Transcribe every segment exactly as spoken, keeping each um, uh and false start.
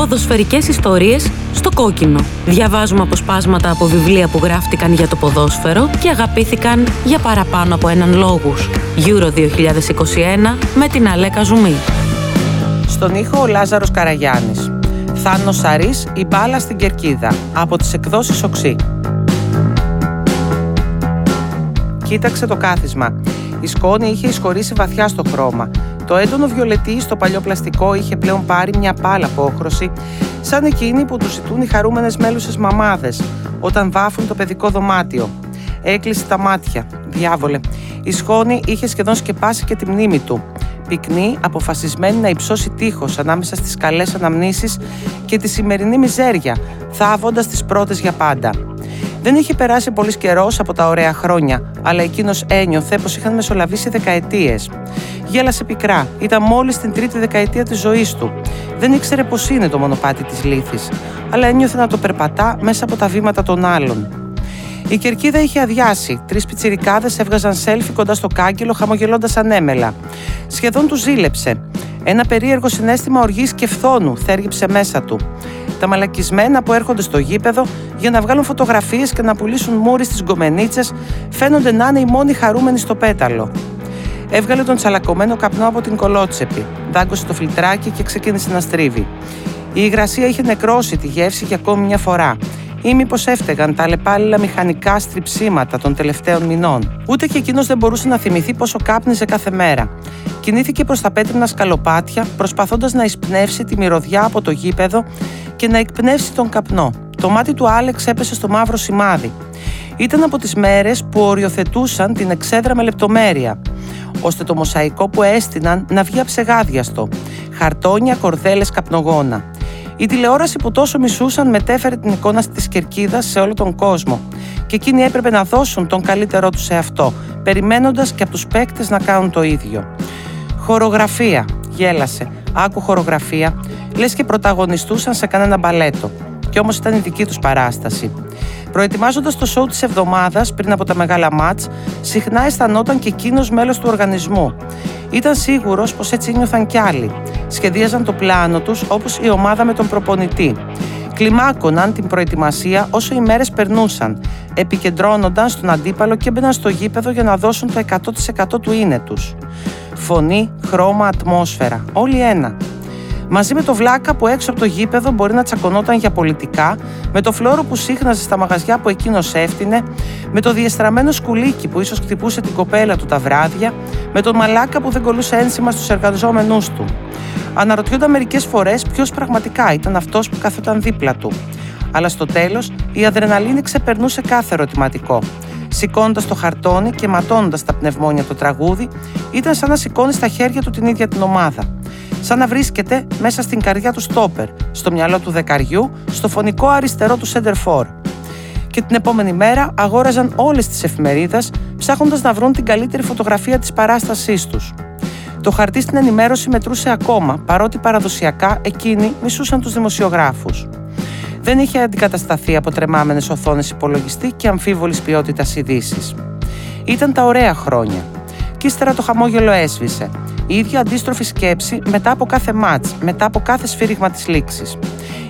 ποδοσφαιρικές ιστορίες στο κόκκινο. Διαβάζουμε αποσπάσματα από βιβλία που γράφτηκαν για το ποδόσφαιρο και αγαπήθηκαν για παραπάνω από έναν λόγους. Euro δύο χιλιάδες είκοσι ένα με την Αλέκα Ζουμή. Στον ήχο ο Λάζαρος Καραγιάννης. Θάνος Σαρρής, η μπάλα στην κερκίδα, από τις εκδόσεις Οξύ. Κοίταξε το κάθισμα. Η σκόνη είχε ισχωρήσει βαθιά στο χρώμα. Το έντονο βιολετί στο παλιό πλαστικό είχε πλέον πάρει μια πάλα απόχρωση, σαν εκείνη που του ζητούν οι χαρούμενες μέλουσες μαμάδες όταν βάφουν το παιδικό δωμάτιο. Έκλεισε τα μάτια. Διάβολε. Η σκόνη είχε σχεδόν σκεπάσει και τη μνήμη του. Πυκνή, αποφασισμένη να υψώσει τείχος ανάμεσα στις καλές αναμνήσεις και τη σημερινή μιζέρια, θάβοντας τις πρώτες για πάντα. Δεν είχε περάσει πολύς καιρός από τα ωραία χρόνια, αλλά εκείνος ένιωθε πως είχαν μεσολαβήσει δεκαετίες. Γέλασε πικρά, ήταν μόλις στην τρίτη δεκαετία της ζωής του. Δεν ήξερε πως είναι το μονοπάτι της λύθης, αλλά ένιωθε να το περπατά μέσα από τα βήματα των άλλων. Η κερκίδα είχε αδειάσει. Τρεις πιτσιρικάδες έβγαζαν σέλφι κοντά στο κάγκελο, χαμογελώντας ανέμελα. Σχεδόν του ζήλεψε. Ένα περίεργο συναίσθημα οργής και φθόνου θέργυψε μέσα του. Τα μαλακισμένα που έρχονται στο γήπεδο για να βγάλουν φωτογραφίες και να πουλήσουν μούρι στις γκομενίτσες φαίνονται να είναι οι μόνοι χαρούμενοι στο πέταλο. Έβγαλε τον τσαλακωμένο καπνό από την κολότσεπη, δάγκωσε το φιλτράκι και ξεκίνησε να στρίβει. Η υγρασία είχε νεκρώσει τη γεύση για ακόμη μια φορά. Ή μήπως έφταιγαν τα αλλεπάλληλα μηχανικά στριψίματα των τελευταίων μηνών. Ούτε και εκείνος δεν μπορούσε να θυμηθεί πόσο κάπνιζε κάθε μέρα. Κινήθηκε προς τα πέτρινα σκαλοπάτια, προσπαθώντας να εισπνεύσει τη μυρωδιά από το γήπεδο και να εκπνεύσει τον καπνό. Το μάτι του Άλεξ έπεσε στο μαύρο σημάδι. Ήταν από τις μέρες που οριοθετούσαν την εξέδρα με λεπτομέρεια, ώστε το μοσαϊκό που έστειναν να βγει αψεγάδιαστο. Χαρτόνια, κορδέλες, καπνογόνα. Η τηλεόραση που τόσο μισούσαν μετέφερε την εικόνα της κερκίδας σε όλο τον κόσμο και εκείνοι έπρεπε να δώσουν τον καλύτερό τους σε αυτό, περιμένοντας και από τους παίκτες να κάνουν το ίδιο. Χορογραφία, γέλασε, άκου χορογραφία, λες και πρωταγωνιστούσαν σε κανένα μπαλέτο, κι όμως ήταν η δική τους παράσταση. Προετοιμάζοντας το σόου της εβδομάδας πριν από τα μεγάλα μάτς, συχνά αισθανόταν και εκείνος μέλος του οργανισμού. Ήταν σίγουρος πως έτσι νιώθαν κι άλλοι. Σχεδίαζαν το πλάνο τους όπως η ομάδα με τον προπονητή. Κλιμάκωναν την προετοιμασία όσο οι μέρες περνούσαν. Επικεντρώνονταν στον αντίπαλο και έμπαιναν στο γήπεδο για να δώσουν το εκατό τοις εκατό του είναι τους. Φωνή, χρώμα, ατμόσφαιρα. Όλοι ένα. Μαζί με το βλάκα που έξω από το γήπεδο μπορεί να τσακωνόταν για πολιτικά, με το φλόρο που σύχναζε στα μαγαζιά που εκείνος έφτινε, με το διεστραμμένο σκουλίκι που ίσως χτυπούσε την κοπέλα του τα βράδια, με τον μαλάκα που δεν κολούσε ένσημα στους εργαζόμενούς του. Αναρωτιόνταν μερικές φορές ποιος πραγματικά ήταν αυτός που καθόταν δίπλα του. Αλλά στο τέλος η αδρεναλίνη ξεπερνούσε κάθε ερωτηματικό. Σηκώνοντας το χαρτόνι και ματώνοντας τα πνευμόνια το τραγούδι, ήταν σαν να σηκώνει στα χέρια του την ίδια την ομάδα. Σαν να βρίσκεται μέσα στην καρδιά του στόπερ, στο μυαλό του δεκαριού, στο φωνικό αριστερό του σέντερφορ. Και την επόμενη μέρα αγόραζαν όλες τις εφημερίδες, ψάχνοντας να βρουν την καλύτερη φωτογραφία της παράστασής τους. Το χαρτί στην ενημέρωση μετρούσε ακόμα, παρότι παραδοσιακά εκείνοι μισούσαν τους δημοσιογράφους. Δεν είχε αντικατασταθεί από τρεμάμενες οθόνες υπολογιστή και αμφίβολης ποιότητας ειδήσεις. Ήταν τα ωραία χρόνια. Κι ύστερα το χαμόγελο έσβησε. Η ίδια αντίστροφη σκέψη μετά από κάθε μάτς, μετά από κάθε σφύριγμα της λήξης.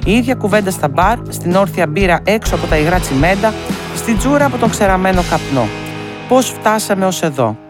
Η ίδια κουβέντα στα μπαρ, στην όρθια μπύρα έξω από τα υγρά τσιμέντα, στην τζούρα από τον ξεραμένο καπνό. Πώς φτάσαμε ως εδώ.